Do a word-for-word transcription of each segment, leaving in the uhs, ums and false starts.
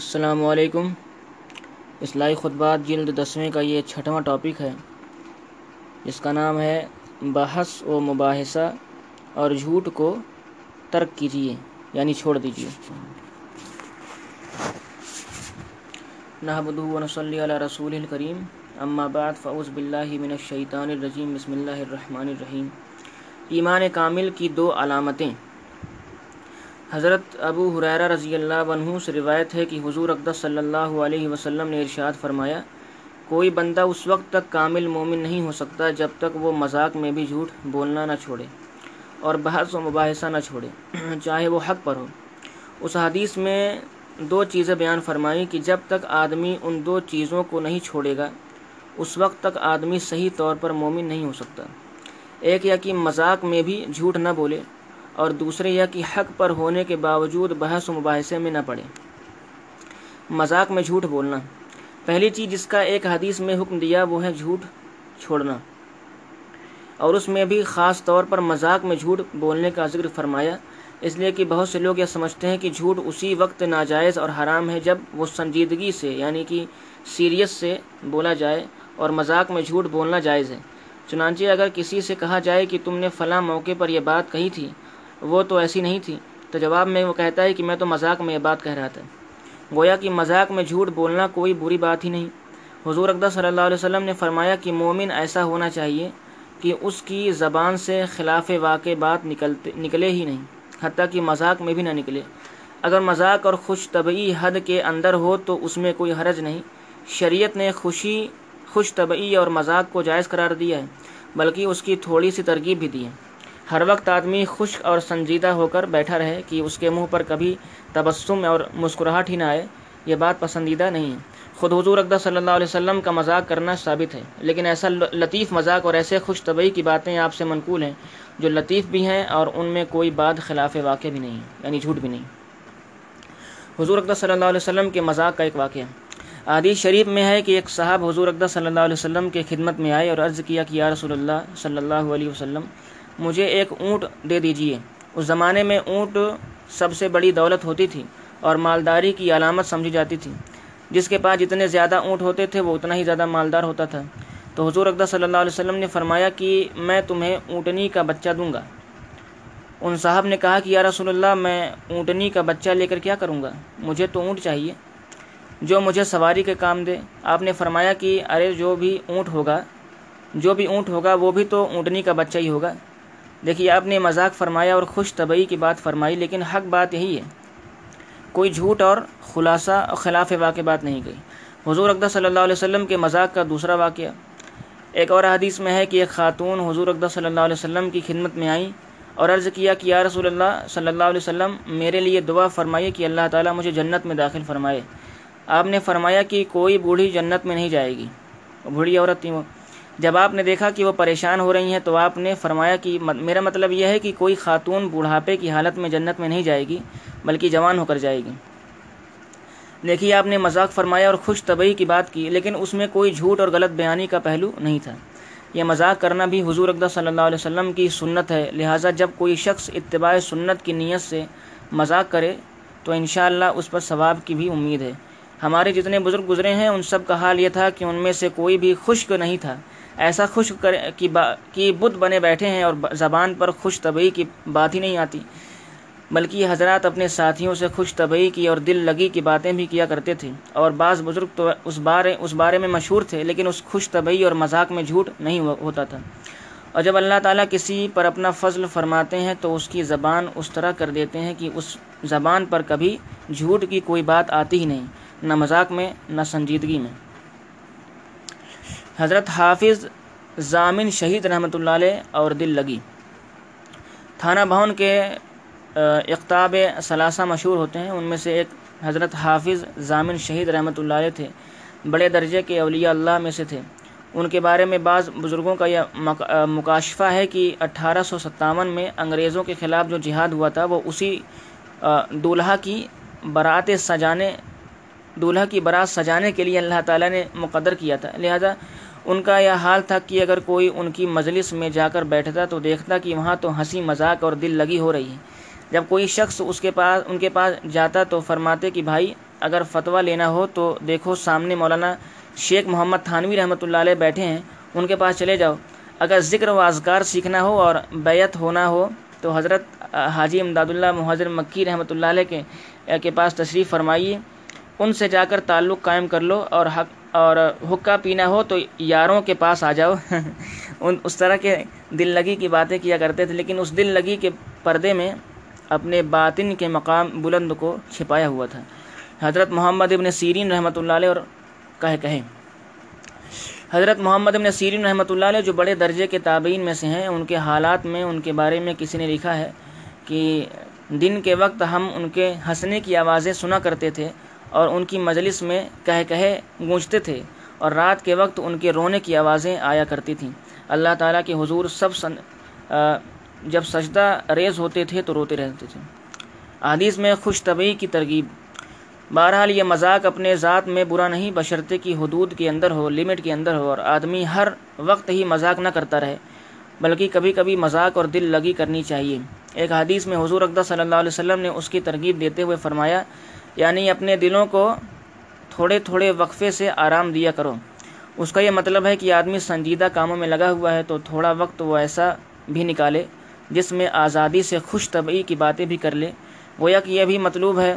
السلام علیکم۔ اصلاحی خطبات جلد دسویں کا یہ چھٹواں ٹاپک ہے، جس کا نام ہے بحث و مباحثہ اور جھوٹ کو ترک کیجیے یعنی چھوڑ دیجیے۔ نحمدہ و نصلی علی رسول الکریم، اما بعد، فاعوذ باللہ من الشیطان الرجیم، بسم اللہ الرحمن الرحیم۔ ایمان کامل کی دو علامتیں۔ حضرت ابو حرارہ رضی اللہ عنہ سے روایت ہے کہ حضور اقدس صلی اللہ علیہ وسلم نے ارشاد فرمایا، کوئی بندہ اس وقت تک کامل مومن نہیں ہو سکتا جب تک وہ مذاق میں بھی جھوٹ بولنا نہ چھوڑے اور بحث و مباحثہ نہ چھوڑے، چاہے وہ حق پر ہو۔ اس حدیث میں دو چیزیں بیان فرمائیں کہ جب تک آدمی ان دو چیزوں کو نہیں چھوڑے گا، اس وقت تک آدمی صحیح طور پر مومن نہیں ہو سکتا۔ ایک یہ کہ مذاق میں بھی جھوٹ نہ بولے، اور دوسرے یہ کہ حق پر ہونے کے باوجود بحث و مباحثے میں نہ پڑے۔ مذاق میں جھوٹ بولنا، پہلی چیز جس کا ایک حدیث میں حکم دیا وہ ہے جھوٹ چھوڑنا، اور اس میں بھی خاص طور پر مذاق میں جھوٹ بولنے کا ذکر فرمایا، اس لیے کہ بہت سے لوگ یہ سمجھتے ہیں کہ جھوٹ اسی وقت ناجائز اور حرام ہے جب وہ سنجیدگی سے یعنی کہ سیریس سے بولا جائے، اور مذاق میں جھوٹ بولنا جائز ہے۔ چنانچہ اگر کسی سے کہا جائے کہ تم نے فلاں موقع پر یہ بات کہی تھی، وہ تو ایسی نہیں تھی، تو جواب میں وہ کہتا ہے کہ میں تو مذاق میں یہ بات کہہ رہا تھا۔ گویا کہ مذاق میں جھوٹ بولنا کوئی بری بات ہی نہیں۔ حضور اقدس صلی اللہ علیہ وسلم نے فرمایا کہ مومن ایسا ہونا چاہیے کہ اس کی زبان سے خلاف واقع بات نکلتے نکلے ہی نہیں، حتیٰ کہ مذاق میں بھی نہ نکلے۔ اگر مذاق اور خوش طبعی حد کے اندر ہو تو اس میں کوئی حرج نہیں۔ شریعت نے خوشی خوش طبعی اور مذاق کو جائز قرار دیا ہے، بلکہ اس کی تھوڑی سی ترغیب بھی دی ہے۔ ہر وقت آدمی خشک اور سنجیدہ ہو کر بیٹھا رہے کہ اس کے منہ پر کبھی تبسم اور مسکراہٹ ہی نہ آئے، یہ بات پسندیدہ نہیں ہے۔ خود حضور اقدس صلی اللہ علیہ وسلم کا مذاق کرنا ثابت ہے، لیکن ایسا لطیف مذاق اور ایسے خوش طبعی کی باتیں آپ سے منقول ہیں جو لطیف بھی ہیں اور ان میں کوئی بات خلاف واقع بھی نہیں ہے یعنی جھوٹ بھی نہیں۔ حضور اقدس صلی اللہ علیہ وسلم کے مذاق کا ایک واقعہ حدیث شریف میں ہے کہ ایک صاحب حضور اقدس صلی اللہ علیہ وسلم کے خدمت میں آئے اور عرض کیا کہ یا رسول اللہ صلی اللہ علیہ وسلم، مجھے ایک اونٹ دے دیجیے۔ اس زمانے میں اونٹ سب سے بڑی دولت ہوتی تھی اور مالداری کی علامت سمجھی جاتی تھی۔ جس کے پاس جتنے زیادہ اونٹ ہوتے تھے وہ اتنا ہی زیادہ مالدار ہوتا تھا۔ تو حضور اقدس صلی اللہ علیہ وسلم نے فرمایا کہ میں تمہیں اونٹنی کا بچہ دوں گا۔ ان صاحب نے کہا کہ یا رسول اللہ، میں اونٹنی کا بچہ لے کر کیا کروں گا؟ مجھے تو اونٹ چاہیے جو مجھے سواری کے کام دے۔ آپ نے فرمایا کہ ارے جو بھی اونٹ ہوگا جو بھی اونٹ ہوگا وہ بھی تو اونٹنی کا بچہ ہی ہوگا۔ دیکھیے، آپ نے مذاق فرمایا اور خوش طبعی کی بات فرمائی، لیکن حق بات یہی ہے، کوئی جھوٹ اور خلاصہ اور خلاف واقع بات نہیں گئی۔ حضور اقدس صلی اللہ علیہ وسلم کے مذاق کا دوسرا واقعہ ایک اور حدیث میں ہے کہ ایک خاتون حضور اقدس صلی اللہ علیہ وسلم کی خدمت میں آئیں اور عرض کیا کہ یا رسول اللہ صلی اللہ علیہ وسلم، میرے لیے دعا فرمائیے کہ اللہ تعالیٰ مجھے جنت میں داخل فرمائے۔ آپ نے فرمایا کہ کوئی بوڑھی جنت میں نہیں جائے گی۔ بوڑھی عورت تھی وہ۔ جب آپ نے دیکھا کہ وہ پریشان ہو رہی ہیں تو آپ نے فرمایا کہ میرا مطلب یہ ہے کہ کوئی خاتون بڑھاپے کی حالت میں جنت میں نہیں جائے گی بلکہ جوان ہو کر جائے گی۔ دیکھیے، آپ نے مذاق فرمایا اور خوش طبعی کی بات کی، لیکن اس میں کوئی جھوٹ اور غلط بیانی کا پہلو نہیں تھا۔ یہ مذاق کرنا بھی حضور اقدس صلی اللہ علیہ وسلم کی سنت ہے، لہٰذا جب کوئی شخص اتباع سنت کی نیت سے مذاق کرے تو انشاءاللہ اس پر ثواب کی بھی امید ہے۔ ہمارے جتنے بزرگ گزرے ہیں ان سب کا حال یہ تھا کہ ان میں سے کوئی بھی خشک نہیں تھا، ایسا خشک کہ بت بنے بیٹھے ہیں اور زبان پر خوش طبعی کی بات ہی نہیں آتی، بلکہ حضرات اپنے ساتھیوں سے خوش طبعی کی اور دل لگی کی باتیں بھی کیا کرتے تھے، اور بعض بزرگ تو اس بارے اس بارے میں مشہور تھے، لیکن اس خوش طبعی اور مذاق میں جھوٹ نہیں ہوتا تھا۔ اور جب اللہ تعالیٰ کسی پر اپنا فضل فرماتے ہیں تو اس کی زبان اس طرح کر دیتے ہیں کہ اس زبان پر کبھی جھوٹ کی کوئی بات آتی ہی نہیں، نہ مذاق میں نہ سنجیدگی میں۔ حضرت حافظ زامن شہید رحمۃ اللہ علیہ اور دل لگی تھانہ بھون کے اقطاب ثلاثہ مشہور ہوتے ہیں، ان میں سے ایک حضرت حافظ زامن شہید رحمۃ اللہ علیہ تھے، بڑے درجے کے اولیاء اللہ میں سے تھے۔ ان کے بارے میں بعض بزرگوں کا یہ مکاشفہ ہے کہ اٹھارہ سو ستاون میں انگریزوں کے خلاف جو جہاد ہوا تھا وہ اسی دولہا کی برات سجانے دولہا کی برات سجانے کے لیے اللہ تعالیٰ نے مقدر کیا تھا، لہذا ان کا یہ حال تھا کہ اگر کوئی ان کی مجلس میں جا کر بیٹھتا تو دیکھتا کہ وہاں تو ہنسی مذاق اور دل لگی ہو رہی ہے۔ جب کوئی شخص اس کے پاس ان کے پاس جاتا تو فرماتے کہ بھائی اگر فتویٰ لینا ہو تو دیکھو سامنے مولانا شیخ محمد تھانوی رحمۃ اللہ علیہ بیٹھے ہیں، ان کے پاس چلے جاؤ۔ اگر ذکر و اذکار سیکھنا ہو اور بیعت ہونا ہو تو حضرت حاجی امداد اللہ محاذر مکی رحمۃ اللہ علیہ کے کے پاس تشریف فرمائیے، ان سے جا کر تعلق قائم کر لو۔ اور حق اور حقہ پینا ہو تو یاروں کے پاس آ جاؤ۔ ان اس طرح کے دل لگی کی باتیں کیا کرتے تھے، لیکن اس دل لگی کے پردے میں اپنے باطن کے مقام بلند کو چھپایا ہوا تھا۔ حضرت محمد ابن سیرین رحمۃ اللہ علیہ اور کہے کہے حضرت محمد ابن سیرین رحمۃ اللہ علیہ جو بڑے درجے کے تابعین میں سے ہیں، ان کے حالات میں ان کے بارے میں کسی نے لکھا ہے کہ دن کے وقت ہم ان کے ہنسنے کی آوازیں سنا کرتے تھے اور ان کی مجلس میں کہے کہے گونجتے تھے، اور رات کے وقت ان کے رونے کی آوازیں آیا کرتی تھیں۔ اللہ تعالیٰ کے حضور سب سن جب سجدہ ریز ہوتے تھے تو روتے رہتے تھے۔ حدیث میں خوش طبعی کی ترغیب۔ بہرحال یہ مذاق اپنے ذات میں برا نہیں، بشرطے کی حدود کے اندر ہو، لیمٹ کے اندر ہو، اور آدمی ہر وقت ہی مذاق نہ کرتا رہے، بلکہ کبھی کبھی مذاق اور دل لگی کرنی چاہیے۔ ایک حدیث میں حضور اقدس صلی اللہ علیہ وسلم نے اس کی ترغیب دیتے ہوئے فرمایا، یعنی اپنے دلوں کو تھوڑے تھوڑے وقفے سے آرام دیا کرو۔ اس کا یہ مطلب ہے کہ آدمی سنجیدہ کاموں میں لگا ہوا ہے تو تھوڑا وقت وہ ایسا بھی نکالے جس میں آزادی سے خوش طبعی کی باتیں بھی کر لے۔ گویا کہ یہ بھی مطلوب ہے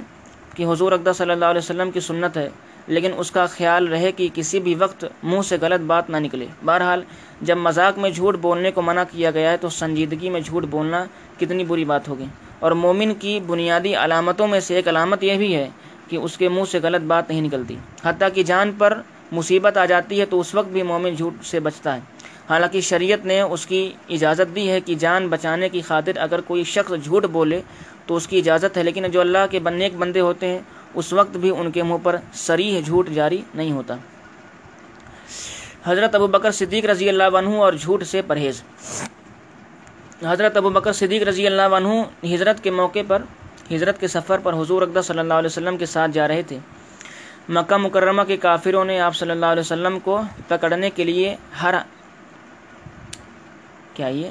کہ حضور اقدس صلی اللہ علیہ وسلم کی سنت ہے، لیکن اس کا خیال رہے کہ کسی بھی وقت منہ سے غلط بات نہ نکلے۔ بہرحال جب مذاق میں جھوٹ بولنے کو منع کیا گیا ہے تو سنجیدگی میں جھوٹ بولنا کتنی بری بات ہوگی۔ اور مومن کی بنیادی علامتوں میں سے ایک علامت یہ بھی ہے کہ اس کے منہ سے غلط بات نہیں نکلتی، حتیٰ کہ جان پر مصیبت آ جاتی ہے تو اس وقت بھی مومن جھوٹ سے بچتا ہے۔ حالانکہ شریعت نے اس کی اجازت دی ہے کہ جان بچانے کی خاطر اگر کوئی شخص جھوٹ بولے تو اس کی اجازت ہے، لیکن جو اللہ کے نیک بندے ہوتے ہیں اس وقت بھی ان کے منہ پر صریح جھوٹ جاری نہیں ہوتا۔ حضرت ابو بکر صدیق رضی اللہ عنہ اور جھوٹ سے پرہیز۔ حضرت ابو بکر صدیق رضی اللہ عنہ ہجرت کے موقع پر ہجرت کے سفر پر حضور اقدس صلی اللہ علیہ وسلم کے ساتھ جا رہے تھے۔ مکہ مکرمہ کے کافروں نے آپ صلی اللہ علیہ وسلم کو پکڑنے کے لیے ہر کیا یہ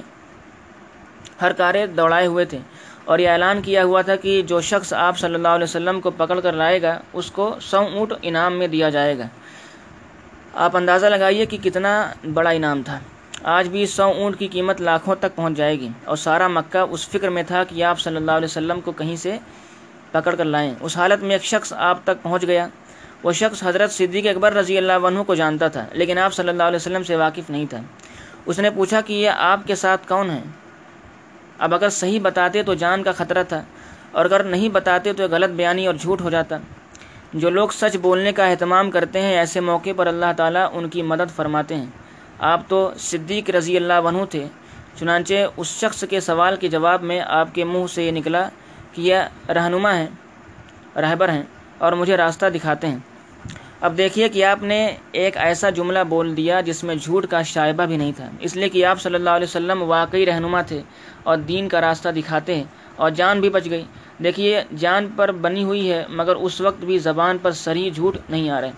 ہر کارے دوڑائے ہوئے تھے، اور یہ اعلان کیا ہوا تھا کہ جو شخص آپ صلی اللہ علیہ وسلم کو پکڑ کر لائے گا اس کو سو اونٹ انعام میں دیا جائے گا۔ آپ اندازہ لگائیے کہ کتنا بڑا انعام تھا۔ آج بھی سو اونٹ کی قیمت لاکھوں تک پہنچ جائے گی، اور سارا مکہ اس فکر میں تھا کہ آپ صلی اللہ علیہ وسلم کو کہیں سے پکڑ کر لائیں۔ اس حالت میں ایک شخص آپ تک پہنچ گیا۔ وہ شخص حضرت صدیق اکبر رضی اللہ عنہ کو جانتا تھا، لیکن آپ صلی اللہ علیہ وسلم سے واقف نہیں تھا۔ اس نے پوچھا کہ یہ آپ کے ساتھ کون ہیں؟ اب اگر صحیح بتاتے تو جان کا خطرہ تھا، اور اگر نہیں بتاتے تو یہ غلط بیانی اور جھوٹ ہو جاتا۔ جو لوگ سچ بولنے کا اہتمام کرتے ہیں ایسے موقع پر اللہ تعالیٰ ان کی مدد فرماتے ہیں۔ آپ تو صدیق رضی اللہ عنہ تھے، چنانچہ اس شخص کے سوال کے جواب میں آپ کے منہ سے یہ نکلا کہ یہ رہنما ہیں، رہبر ہیں، اور مجھے راستہ دکھاتے ہیں۔ اب دیکھیے کہ آپ نے ایک ایسا جملہ بول دیا جس میں جھوٹ کا شائبہ بھی نہیں تھا، اس لیے کہ آپ صلی اللہ علیہ وسلم واقعی رہنما تھے اور دین کا راستہ دکھاتے ہیں، اور جان بھی بچ گئی۔ دیکھیے جان پر بنی ہوئی ہے، مگر اس وقت بھی زبان پر صریح جھوٹ نہیں آ رہے۔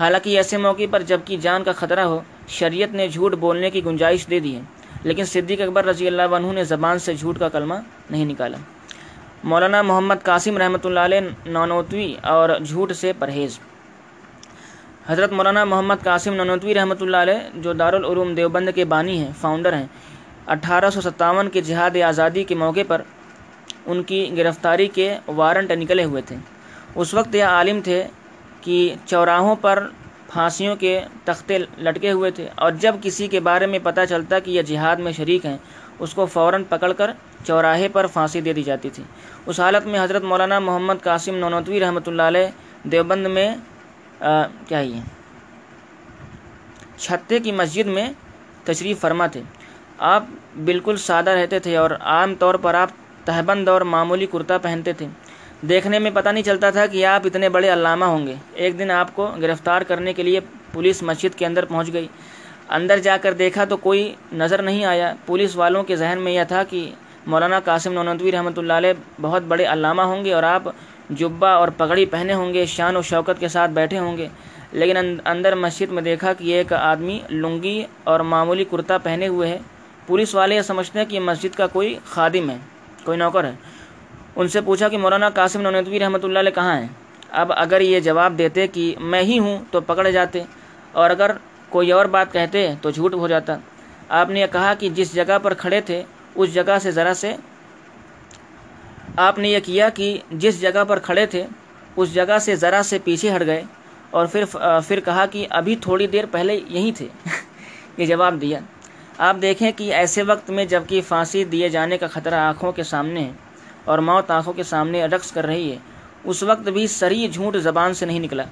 حالانکہ ایسے موقع پر جب کہ جان کا خطرہ ہو شریعت نے جھوٹ بولنے کی گنجائش دے دی ہے، لیکن صدیق اکبر رضی اللہ عنہ نے زبان سے جھوٹ کا کلمہ نہیں نکالا۔ مولانا محمد قاسم رحمۃ اللہ علیہ نانوتوی اور جھوٹ سے پرہیز۔ حضرت مولانا محمد قاسم نانوتوی رحمۃ اللہ علیہ جو دارالعلوم دیوبند کے بانی ہیں، فاؤنڈر ہیں، اٹھارہ سو ستاون کے جہاد آزادی کے موقع پر ان کی گرفتاری کے وارنٹ نکلے ہوئے تھے۔ اس وقت یہ عالم تھے کہ چوراہوں پر پھانسیوں کے تختے لٹکے ہوئے تھے، اور جب کسی کے بارے میں پتہ چلتا کہ یہ جہاد میں شریک ہیں اس کو فوراً پکڑ کر چوراہے پر پھانسی دے دی جاتی تھی۔ اس حالت میں حضرت مولانا محمد قاسم نانوتوی رحمۃ اللہ علیہ دیوبند میں آ, کیا ہی چھتے کی مسجد میں تشریف فرما تھے۔ آپ بالکل سادہ رہتے تھے، اور عام طور پر آپ تہبند اور معمولی کرتا پہنتے تھے۔ دیکھنے میں پتہ نہیں چلتا تھا کہ آپ اتنے بڑے علامہ ہوں گے۔ ایک دن آپ کو گرفتار کرنے کے لیے پولیس مسجد کے اندر پہنچ گئی۔ اندر جا کر دیکھا تو کوئی نظر نہیں آیا۔ پولیس والوں کے ذہن میں یہ تھا کہ مولانا قاسم نانوتوی رحمۃ اللہ علیہ بہت بڑے علامہ ہوں گے اور آپ جبہ اور پگڑی پہنے ہوں گے، شان و شوکت کے ساتھ بیٹھے ہوں گے، لیکن اندر مسجد میں دیکھا کہ ایک آدمی لنگی اور معمولی کرتا پہنے ہوئے ہے۔ پولیس والے یہ سمجھتے ہیں کہ مسجد کا کوئی خادم ہے، کوئی نوکر ہے۔ ان سے پوچھا کہ مولانا قاسم نانوتوی رحمۃ اللہ علیہ کہاں ہیں؟ اب اگر یہ جواب دیتے کہ میں ہی ہوں تو پکڑے جاتے، اور اگر کوئی اور بات کہتے تو جھوٹ ہو جاتا۔ آپ نے یہ کہا کہ جس جگہ پر کھڑے تھے اس جگہ سے ذرا سے آپ نے یہ کیا کہ جس جگہ پر کھڑے تھے اس جگہ سے ذرا سے پیچھے ہٹ گئے، اور پھر پھر کہا کہ ابھی تھوڑی دیر پہلے یہیں تھے۔ یہ جواب دیا۔ آپ دیکھیں کہ ایسے وقت میں جب کہ پھانسی دیے جانے کا خطرہ آنکھوں کے سامنے ہے اور موت آنکھوں کے سامنے رقص کر رہی ہے، اس وقت بھی سری جھوٹ زبان سے نہیں نکلا۔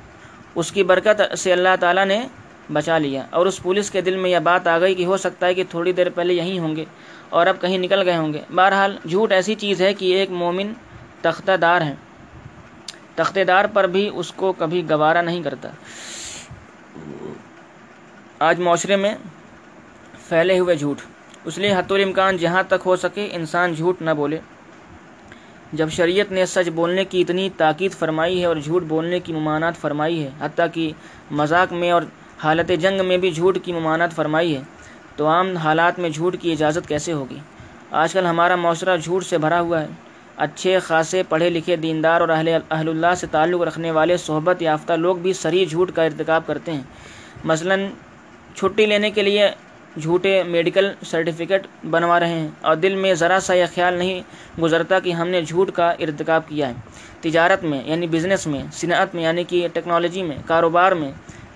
اس کی برکت سے اللہ تعالیٰ نے بچا لیا، اور اس پولیس کے دل میں یہ بات آ گئی کہ ہو سکتا ہے کہ تھوڑی دیر پہلے یہیں ہوں گے اور اب کہیں نکل گئے ہوں گے۔ بہرحال جھوٹ ایسی چیز ہے کہ ایک مومن تختہ دار ہے، تختہ دار پر بھی اس کو کبھی گوارا نہیں کرتا۔ آج معاشرے میں پھیلے ہوئے جھوٹ، اس لیے حتی الامکان جہاں تک ہو سکے انسان جھوٹ نہ بولے۔ جب شریعت نے سچ بولنے کی اتنی تاکید فرمائی ہے اور جھوٹ بولنے کی ممانعت فرمائی ہے، حتیٰ کہ مذاق میں اور حالت جنگ میں بھی جھوٹ کی ممانعت فرمائی ہے، تو عام حالات میں جھوٹ کی اجازت کیسے ہوگی؟ آج کل ہمارا معاشرہ جھوٹ سے بھرا ہوا ہے۔ اچھے خاصے پڑھے لکھے دیندار اور اہل اہل اللہ سے تعلق رکھنے والے صحبت یافتہ لوگ بھی سری جھوٹ کا ارتکاب کرتے ہیں۔ مثلاً چھٹی لینے کے لیے جھوٹے میڈیکل سرٹیفکیٹ بنوا رہے ہیں اور دل میں ذرا سا یہ خیال نہیں گزرتا کہ ہم نے جھوٹ کا ارتکاب کیا ہے۔ تجارت میں یعنی بزنس میں، صنعت میں یعنی کہ ٹیکنالوجی میں، کاروبار میں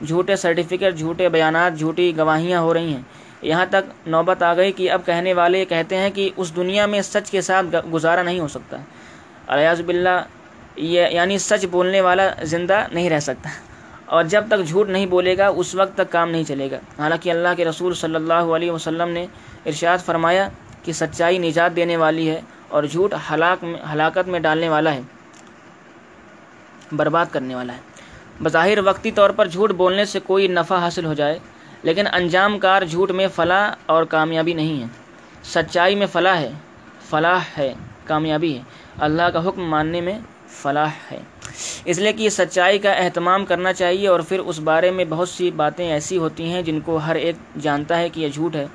جھوٹے سرٹیفکیٹ، جھوٹے بیانات، جھوٹی گواہیاں ہو رہی ہیں۔ یہاں تک نوبت آ گئی کہ اب کہنے والے کہتے ہیں کہ اس دنیا میں سچ کے ساتھ گزارا نہیں ہو سکتا۔ الیاذ باللہ، یہ یعنی سچ بولنے والا زندہ نہیں رہ سکتا، اور جب تک جھوٹ نہیں بولے گا اس وقت تک کام نہیں چلے گا۔ حالانکہ اللہ کے رسول صلی اللہ علیہ وسلم نے ارشاد فرمایا کہ سچائی نجات دینے والی ہے اور جھوٹ ہلاک ہلاکت میں ڈالنے والا ہے، برباد کرنے والا ہے۔ بظاہر وقتی طور پر جھوٹ بولنے سے کوئی نفع حاصل ہو جائے، لیکن انجام کار جھوٹ میں فلاح اور کامیابی نہیں ہے، سچائی میں فلاح ہے، فلاح ہے کامیابی ہے، اللہ کا حکم ماننے میں فلاح ہے۔ اس لیے کہ سچائی کا اہتمام کرنا چاہیے، اور پھر اس بارے میں بہت سی باتیں ایسی ہوتی ہیں جن کو ہر ایک جانتا ہے کہ یہ جھوٹ ہے،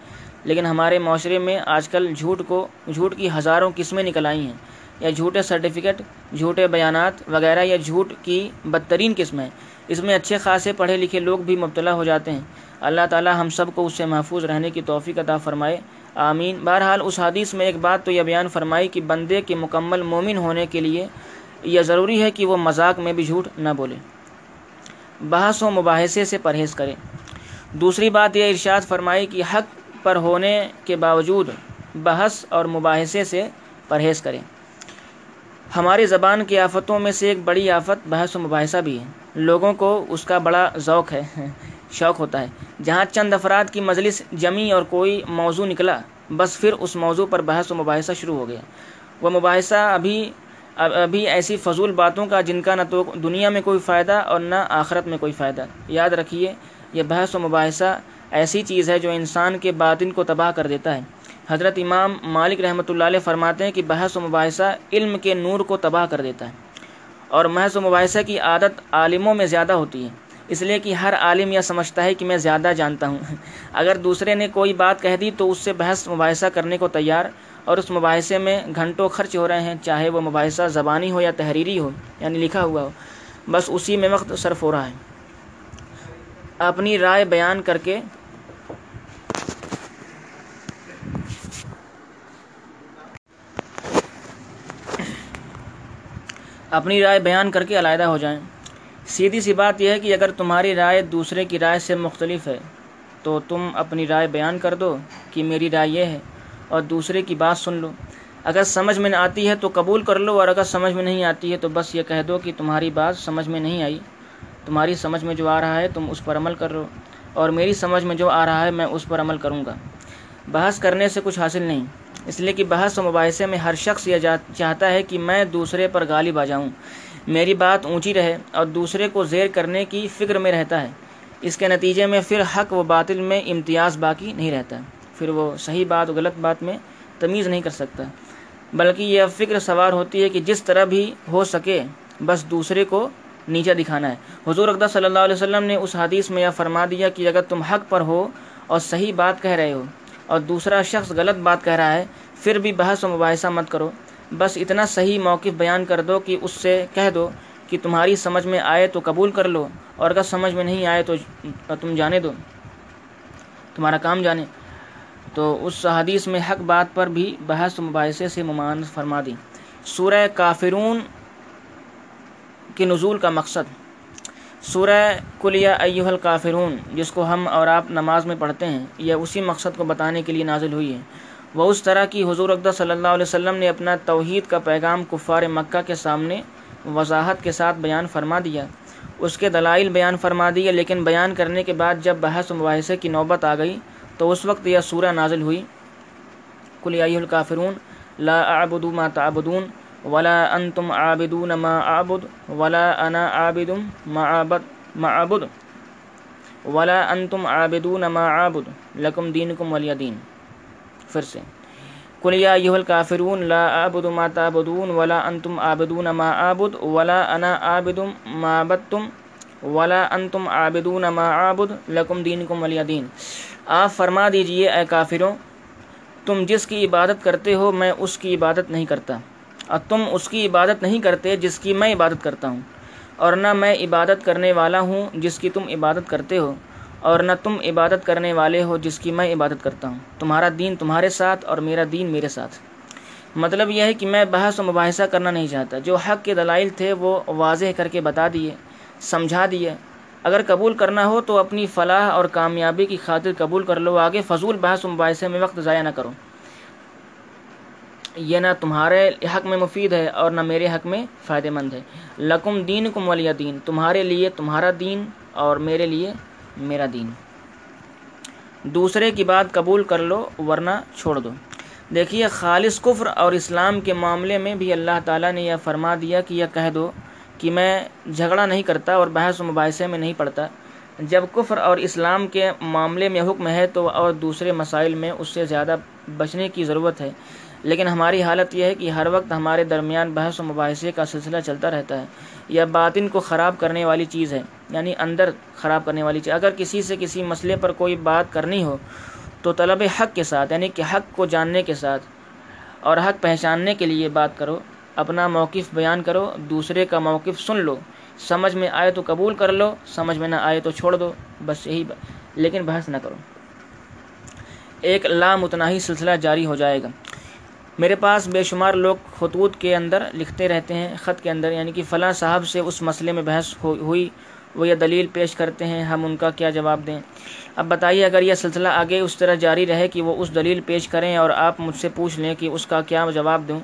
لیکن ہمارے معاشرے میں آج کل جھوٹ کو جھوٹ کی ہزاروں قسمیں نکل آئی ہیں۔ یا جھوٹے سرٹیفکیٹ، جھوٹے بیانات وغیرہ یہ جھوٹ کی بدترین قسم ہے۔ اس میں اچھے خاصے پڑھے لکھے لوگ بھی مبتلا ہو جاتے ہیں۔ اللہ تعالی ہم سب کو اس سے محفوظ رہنے کی توفیق عطا فرمائے، آمین۔ بہرحال اس حدیث میں ایک بات تو یہ بیان فرمائی کہ بندے کے مکمل مومن ہونے کے لیے یہ ضروری ہے کہ وہ مذاق میں بھی جھوٹ نہ بولے، بحث و مباحثے سے پرہیز کرے۔ دوسری بات یہ ارشاد فرمائی کہ حق پر ہونے کے باوجود بحث اور مباحثے سے پرہیز کریں۔ ہماری زبان کی آفتوں میں سے ایک بڑی آفت بحث و مباحثہ بھی ہے۔ لوگوں کو اس کا بڑا ذوق ہے شوق ہوتا ہے۔ جہاں چند افراد کی مجلس جمی اور کوئی موضوع نکلا، بس پھر اس موضوع پر بحث و مباحثہ شروع ہو گیا۔ وہ مباحثہ ابھی ابھی ایسی فضول باتوں کا جن کا نہ تو دنیا میں کوئی فائدہ اور نہ آخرت میں کوئی فائدہ۔ یاد رکھیے، یہ بحث و مباحثہ ایسی چیز ہے جو انسان کے باطن کو تباہ کر دیتا ہے۔ حضرت امام مالک رحمۃ اللہ علیہ فرماتے ہیں کہ بحث و مباحثہ علم کے نور کو تباہ کر دیتا ہے، اور بحث و مباحثہ کی عادت عالموں میں زیادہ ہوتی ہے، اس لیے کہ ہر عالم یہ سمجھتا ہے کہ میں زیادہ جانتا ہوں۔ اگر دوسرے نے کوئی بات کہہ دی تو اس سے بحث مباحثہ کرنے کو تیار، اور اس مباحثے میں گھنٹوں خرچ ہو رہے ہیں، چاہے وہ مباحثہ زبانی ہو یا تحریری ہو یعنی لکھا ہوا ہو، بس اسی میں وقت صرف ہو رہا ہے۔ اپنی رائے بیان کر کے اپنی رائے بیان کر کے علیحدہ ہو جائیں۔ سیدھی سی بات یہ ہے کہ اگر تمہاری رائے دوسرے کی رائے سے مختلف ہے تو تم اپنی رائے بیان کر دو کہ میری رائے یہ ہے، اور دوسرے کی بات سن لو۔ اگر سمجھ میں آتی ہے تو قبول کر لو، اور اگر سمجھ میں نہیں آتی ہے تو بس یہ کہہ دو کہ تمہاری بات سمجھ میں نہیں آئی، تمہاری سمجھ میں جو آ رہا ہے تم اس پر عمل کر لو، اور میری سمجھ میں جو آ رہا ہے میں اس پر عمل کروں گا۔ بحث کرنے سے کچھ حاصل نہیں، اس لیے کہ بحث و مباحثے میں ہر شخص یہ چاہتا ہے کہ میں دوسرے پر غالب آ جاؤں، میری بات اونچی رہے، اور دوسرے کو زیر کرنے کی فکر میں رہتا ہے۔ اس کے نتیجے میں پھر حق و باطل میں امتیاز باقی نہیں رہتا، پھر وہ صحیح بات و غلط بات میں تمیز نہیں کر سکتا، بلکہ یہ فکر سوار ہوتی ہے کہ جس طرح بھی ہو سکے بس دوسرے کو نیچا دکھانا ہے۔ حضور اقدس صلی اللہ علیہ وسلم نے اس حدیث میں یہ فرما دیا کہ اگر تم حق پر ہو اور صحیح بات کہہ رہے ہو اور دوسرا شخص غلط بات کہہ رہا ہے، پھر بھی بحث و مباحثہ مت کرو، بس اتنا صحیح موقف بیان کر دو کہ اس سے کہہ دو کہ تمہاری سمجھ میں آئے تو قبول کر لو اور اگر سمجھ میں نہیں آئے تو تم جانے دو، تمہارا کام جانے۔ تو اس حدیث میں حق بات پر بھی بحث و مباحثے سے ممانعت فرما دی۔ سورہ کافرون کے نزول کا مقصد، سورہ قل یا ایھا الکافرون جس کو ہم اور آپ نماز میں پڑھتے ہیں، یہ اسی مقصد کو بتانے کے لیے نازل ہوئی ہے۔ وہ اس طرح کی حضور اقدس صلی اللہ علیہ وسلم نے اپنا توحید کا پیغام کفار مکہ کے سامنے وضاحت کے ساتھ بیان فرما دیا، اس کے دلائل بیان فرما دیے، لیکن بیان کرنے کے بعد جب بحث و مباحثے کی نوبت آ گئی تو اس وقت یہ سورہ نازل ہوئی، قل یا ایھا الکافرون لا اعبد ما تعبدون ولا انتم عابدون ما اعبد ولا انا عابد ما عبد ما اعبد ولا انتم عابدون ما اعبد لکم دینکم ولی دین۔ پھر سے قل یا ایھا الکافرون لا اعبد ما تعبدون ولا انتم عابدون ما اعبد ولا انا عابد ما عبدتم ولا انتم عابدون ما اعبد لکم دینکم ولی دین۔ آپ فرما دیجئے اے کافروں، تم جس کی عبادت کرتے ہو میں اس کی عبادت نہیں کرتا، اور تم اس کی عبادت نہیں کرتے جس کی میں عبادت کرتا ہوں، اور نہ میں عبادت کرنے والا ہوں جس کی تم عبادت کرتے ہو، اور نہ تم عبادت کرنے والے ہو جس کی میں عبادت کرتا ہوں، تمہارا دین تمہارے ساتھ اور میرا دین میرے ساتھ۔ مطلب یہ ہے کہ میں بحث و مباحثہ کرنا نہیں چاہتا، جو حق کے دلائل تھے وہ واضح کر کے بتا دیے، سمجھا دیے، اگر قبول کرنا ہو تو اپنی فلاح اور کامیابی کی خاطر قبول کر لو، آگے فضول بحث و مباحثے میں وقت ضائع نہ کرو، یہ نہ تمہارے حق میں مفید ہے اور نہ میرے حق میں فائدہ مند ہے۔ لکم دینکم ولی دین، تمہارے لیے تمہارا دین اور میرے لیے میرا دین، دوسرے کی بات قبول کر لو ورنہ چھوڑ دو۔ دیکھیے خالص کفر اور اسلام کے معاملے میں بھی اللہ تعالیٰ نے یہ فرما دیا کہ یہ کہہ دو کہ میں جھگڑا نہیں کرتا اور بحث و مباحثے میں نہیں پڑتا۔ جب کفر اور اسلام کے معاملے میں حکم ہے تو اور دوسرے مسائل میں اس سے زیادہ بچنے کی ضرورت ہے، لیکن ہماری حالت یہ ہے کہ ہر وقت ہمارے درمیان بحث و مباحثے کا سلسلہ چلتا رہتا ہے، یہ باطن کو خراب کرنے والی چیز ہے، یعنی اندر خراب کرنے والی چیز۔ اگر کسی سے کسی مسئلے پر کوئی بات کرنی ہو تو طلب حق کے ساتھ، یعنی کہ حق کو جاننے کے ساتھ اور حق پہچاننے کے لیے بات کرو، اپنا موقف بیان کرو، دوسرے کا موقف سن لو، سمجھ میں آئے تو قبول کر لو، سمجھ میں نہ آئے تو چھوڑ دو، بس یہی با... لیکن بحث نہ کرو، ایک لامتناہی سلسلہ جاری ہو جائے گا۔ میرے پاس بے شمار لوگ خطوط کے اندر لکھتے رہتے ہیں، خط کے اندر، یعنی کہ فلاں صاحب سے اس مسئلے میں بحث ہوئی، وہ یہ دلیل پیش کرتے ہیں، ہم ان کا کیا جواب دیں؟ اب بتائیے اگر یہ سلسلہ آگے اس طرح جاری رہے کہ وہ اس دلیل پیش کریں اور آپ مجھ سے پوچھ لیں کہ اس کا کیا جواب دوں،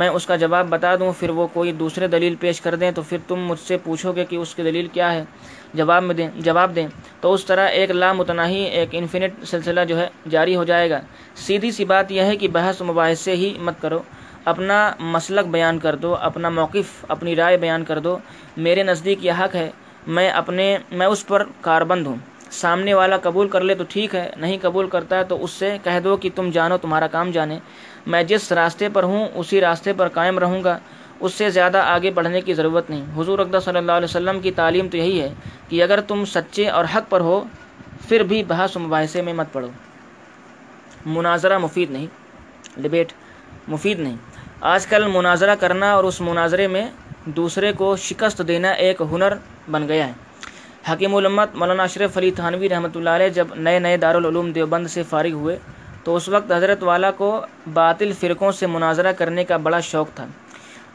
میں اس کا جواب بتا دوں، پھر وہ کوئی دوسرے دلیل پیش کر دیں، تو پھر تم مجھ سے پوچھو گے کہ اس کی دلیل کیا ہے، جواب میں دیں جواب دیں تو اس طرح ایک لامتناہی، ایک انفینٹ سلسلہ جو ہے جاری ہو جائے گا۔ سیدھی سی بات یہ ہے کہ بحث و مباحثے ہی مت کرو، اپنا مسلک بیان کر دو، اپنا موقف، اپنی رائے بیان کر دو، میرے نزدیک یہ حق ہے، میں اپنے میں اس پر کاربند ہوں، سامنے والا قبول کر لے تو ٹھیک ہے، نہیں قبول کرتا ہے تو اس سے کہہ دو کہ تم جانو تمہارا کام جانے، میں جس راستے پر ہوں اسی راستے پر قائم رہوں گا، اس سے زیادہ آگے بڑھنے کی ضرورت نہیں۔ حضور اقدس صلی اللہ علیہ وسلم کی تعلیم تو یہی ہے کہ اگر تم سچے اور حق پر ہو پھر بھی بحث و مباحثے میں مت پڑو، مناظرہ مفید نہیں، ڈبیٹ مفید نہیں۔ آج کل مناظرہ کرنا اور اس مناظرے میں دوسرے کو شکست دینا ایک ہنر بن گیا ہے۔ حكيم الامت مولانا اشرف علی تھانوی رحمۃ اللہ علیہ جب نئے نئے دارالعلوم دیوبند سے فارغ ہوئے تو اس وقت حضرت والا کو باطل فرقوں سے مناظرہ کرنے کا بڑا شوق تھا،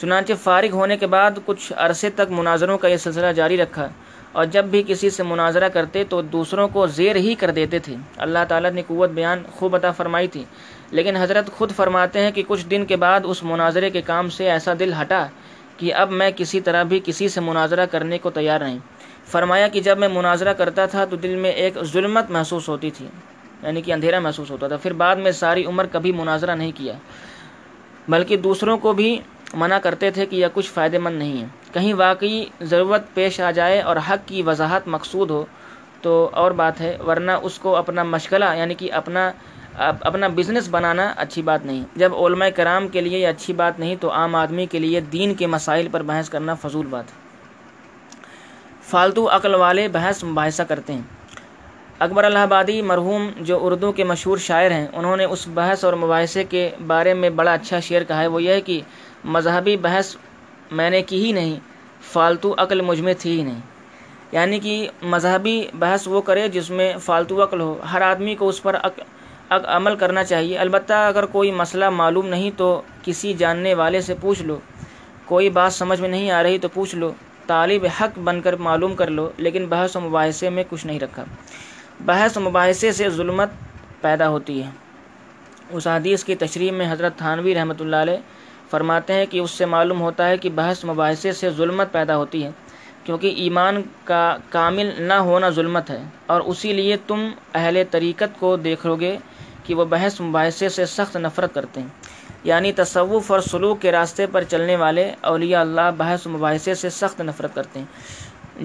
چنانچہ فارغ ہونے کے بعد کچھ عرصے تک مناظروں کا یہ سلسلہ جاری رکھا، اور جب بھی کسی سے مناظرہ کرتے تو دوسروں کو زیر ہی کر دیتے تھے۔ اللہ تعالیٰ نے قوت بیان خوب عطا فرمائی تھی، لیکن حضرت خود فرماتے ہیں کہ کچھ دن کے بعد اس مناظرے کے کام سے ایسا دل ہٹا کہ اب میں کسی طرح بھی کسی سے مناظرہ کرنے کو تیار نہیں۔ فرمایا کہ جب میں مناظرہ کرتا تھا تو دل میں ایک ظلمت محسوس ہوتی تھی، یعنی کہ اندھیرا محسوس ہوتا تھا، پھر بعد میں ساری عمر کبھی مناظرہ نہیں کیا، بلکہ دوسروں کو بھی منع کرتے تھے کہ یہ کچھ فائدہ مند نہیں ہے۔ کہیں واقعی ضرورت پیش آ جائے اور حق کی وضاحت مقصود ہو تو اور بات ہے، ورنہ اس کو اپنا مشغلہ یعنی کہ اپنا اپنا بزنس بنانا اچھی بات نہیں۔ جب علماء کرام کے لیے یہ اچھی بات نہیں تو عام آدمی کے لیے دین کے مسائل پر بحث کرنا فضول بات ہے، فالتو عقل والے بحث مباحثہ کرتے ہیں۔ اکبر الہ آبادی مرحوم جو اردو کے مشہور شاعر ہیں، انہوں نے اس بحث اور مباحثے کے بارے میں بڑا اچھا شعر کہا ہے، وہ یہ ہے کہ مذہبی بحث میں نے کی ہی نہیں، فالتو عقل مجھ میں تھی ہی نہیں. یعنی کہ مذہبی بحث وہ کرے جس میں فالتو عقل ہو. ہر آدمی کو اس پر عمل کرنا چاہیے. البتہ اگر کوئی مسئلہ معلوم نہیں تو کسی جاننے والے سے پوچھ لو. کوئی بات سمجھ میں نہیں آ رہی تو پوچھ لو. طالب حق بن کر معلوم کر لو. لیکن بحث و مباحثے میں کچھ نہیں رکھا. بحث و مباحثے سے ظلمت پیدا ہوتی ہے. اس حدیث کی تشریح میں حضرت تھانوی رحمۃ اللہ علیہ فرماتے ہیں کہ اس سے معلوم ہوتا ہے کہ بحث مباحثے سے ظلمت پیدا ہوتی ہے، کیونکہ ایمان کا کامل نہ ہونا ظلمت ہے. اور اسی لیے تم اہل طریقت کو دیکھو گے کہ وہ بحث مباحثے سے سخت نفرت کرتے ہیں. یعنی تصوف اور سلوک کے راستے پر چلنے والے اولیاء اللہ بحث مباحثے سے سخت نفرت کرتے ہیں.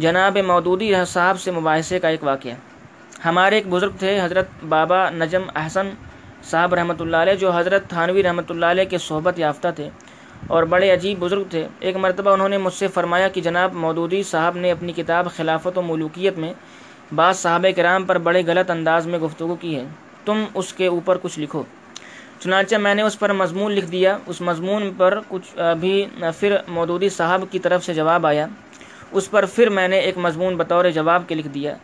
جناب مودودی صاحب سے مباحثے کا ایک واقعہ. ہمارے ایک بزرگ تھے حضرت بابا نجم احسن صاحب رحمۃ اللہ علیہ، جو حضرت تھانوی رحمۃ اللہ علیہ کے صحبت یافتہ تھے اور بڑے عجیب بزرگ تھے. ایک مرتبہ انہوں نے مجھ سے فرمایا کہ جناب مودودی صاحب نے اپنی کتاب خلافت و ملوکیت میں بعض صحابہ کرام پر بڑے غلط انداز میں گفتگو کی ہے، تم اس کے اوپر کچھ لکھو. چنانچہ میں نے اس پر مضمون لکھ دیا. اس مضمون پر کچھ بھی پھر مودودی صاحب کی طرف سے جواب آیا. اس پر پھر میں نے ایک مضمون بطور جواب کے لکھ دیا.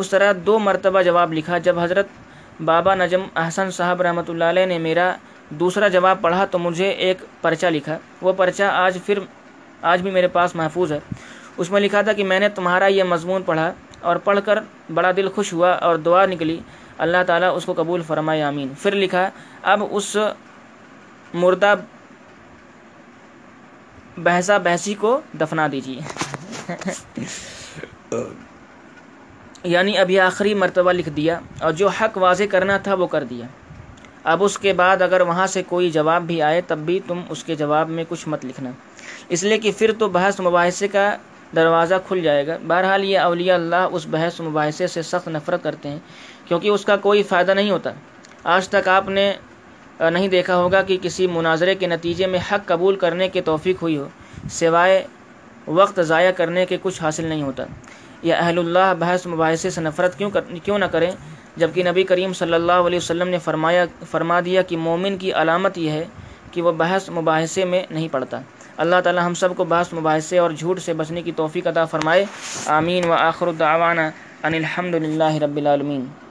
اس طرح دو مرتبہ جواب لکھا. جب حضرت بابا نجم احسن صاحب رحمۃ اللہ علیہ نے میرا دوسرا جواب پڑھا تو مجھے ایک پرچہ لکھا. وہ پرچہ آج پھر آج بھی میرے پاس محفوظ ہے. اس میں لکھا تھا کہ میں نے تمہارا یہ مضمون پڑھا اور پڑھ کر بڑا دل خوش ہوا اور دعا نکلی، اللہ تعالیٰ اس کو قبول فرمائے، آمین. پھر لکھا، اب اس مردہ بحثہ بحثی کو دفنا دیجیے. یعنی ابھی آخری مرتبہ لکھ دیا اور جو حق واضح کرنا تھا وہ کر دیا. اب اس کے بعد اگر وہاں سے کوئی جواب بھی آئے تب بھی تم اس کے جواب میں کچھ مت لکھنا، اس لیے کہ پھر تو بحث مباحثے کا دروازہ کھل جائے گا. بہرحال یہ اولیاء اللہ اس بحث مباحثے سے سخت نفرت کرتے ہیں کیونکہ اس کا کوئی فائدہ نہیں ہوتا. آج تک آپ نے نہیں دیکھا ہوگا کہ کسی مناظرے کے نتیجے میں حق قبول کرنے کی توفیق ہوئی ہو، سوائے وقت ضائع کرنے کے کچھ حاصل نہیں ہوتا. یہ اہل اللہ بحث مباحثے سے نفرت کیوں کیوں نہ کریں، جبکہ نبی کریم صلی اللہ علیہ وسلم نے فرمایا فرما دیا کہ مومن کی علامت یہ ہے کہ وہ بحث مباحثے میں نہیں پڑتا. اللہ تعالی ہم سب کو بحث مباحثے اور جھوٹ سے بچنے کی توفیق عطا فرمائے، آمین. و آخر دعوانا ان الحمد للہ رب العالمین.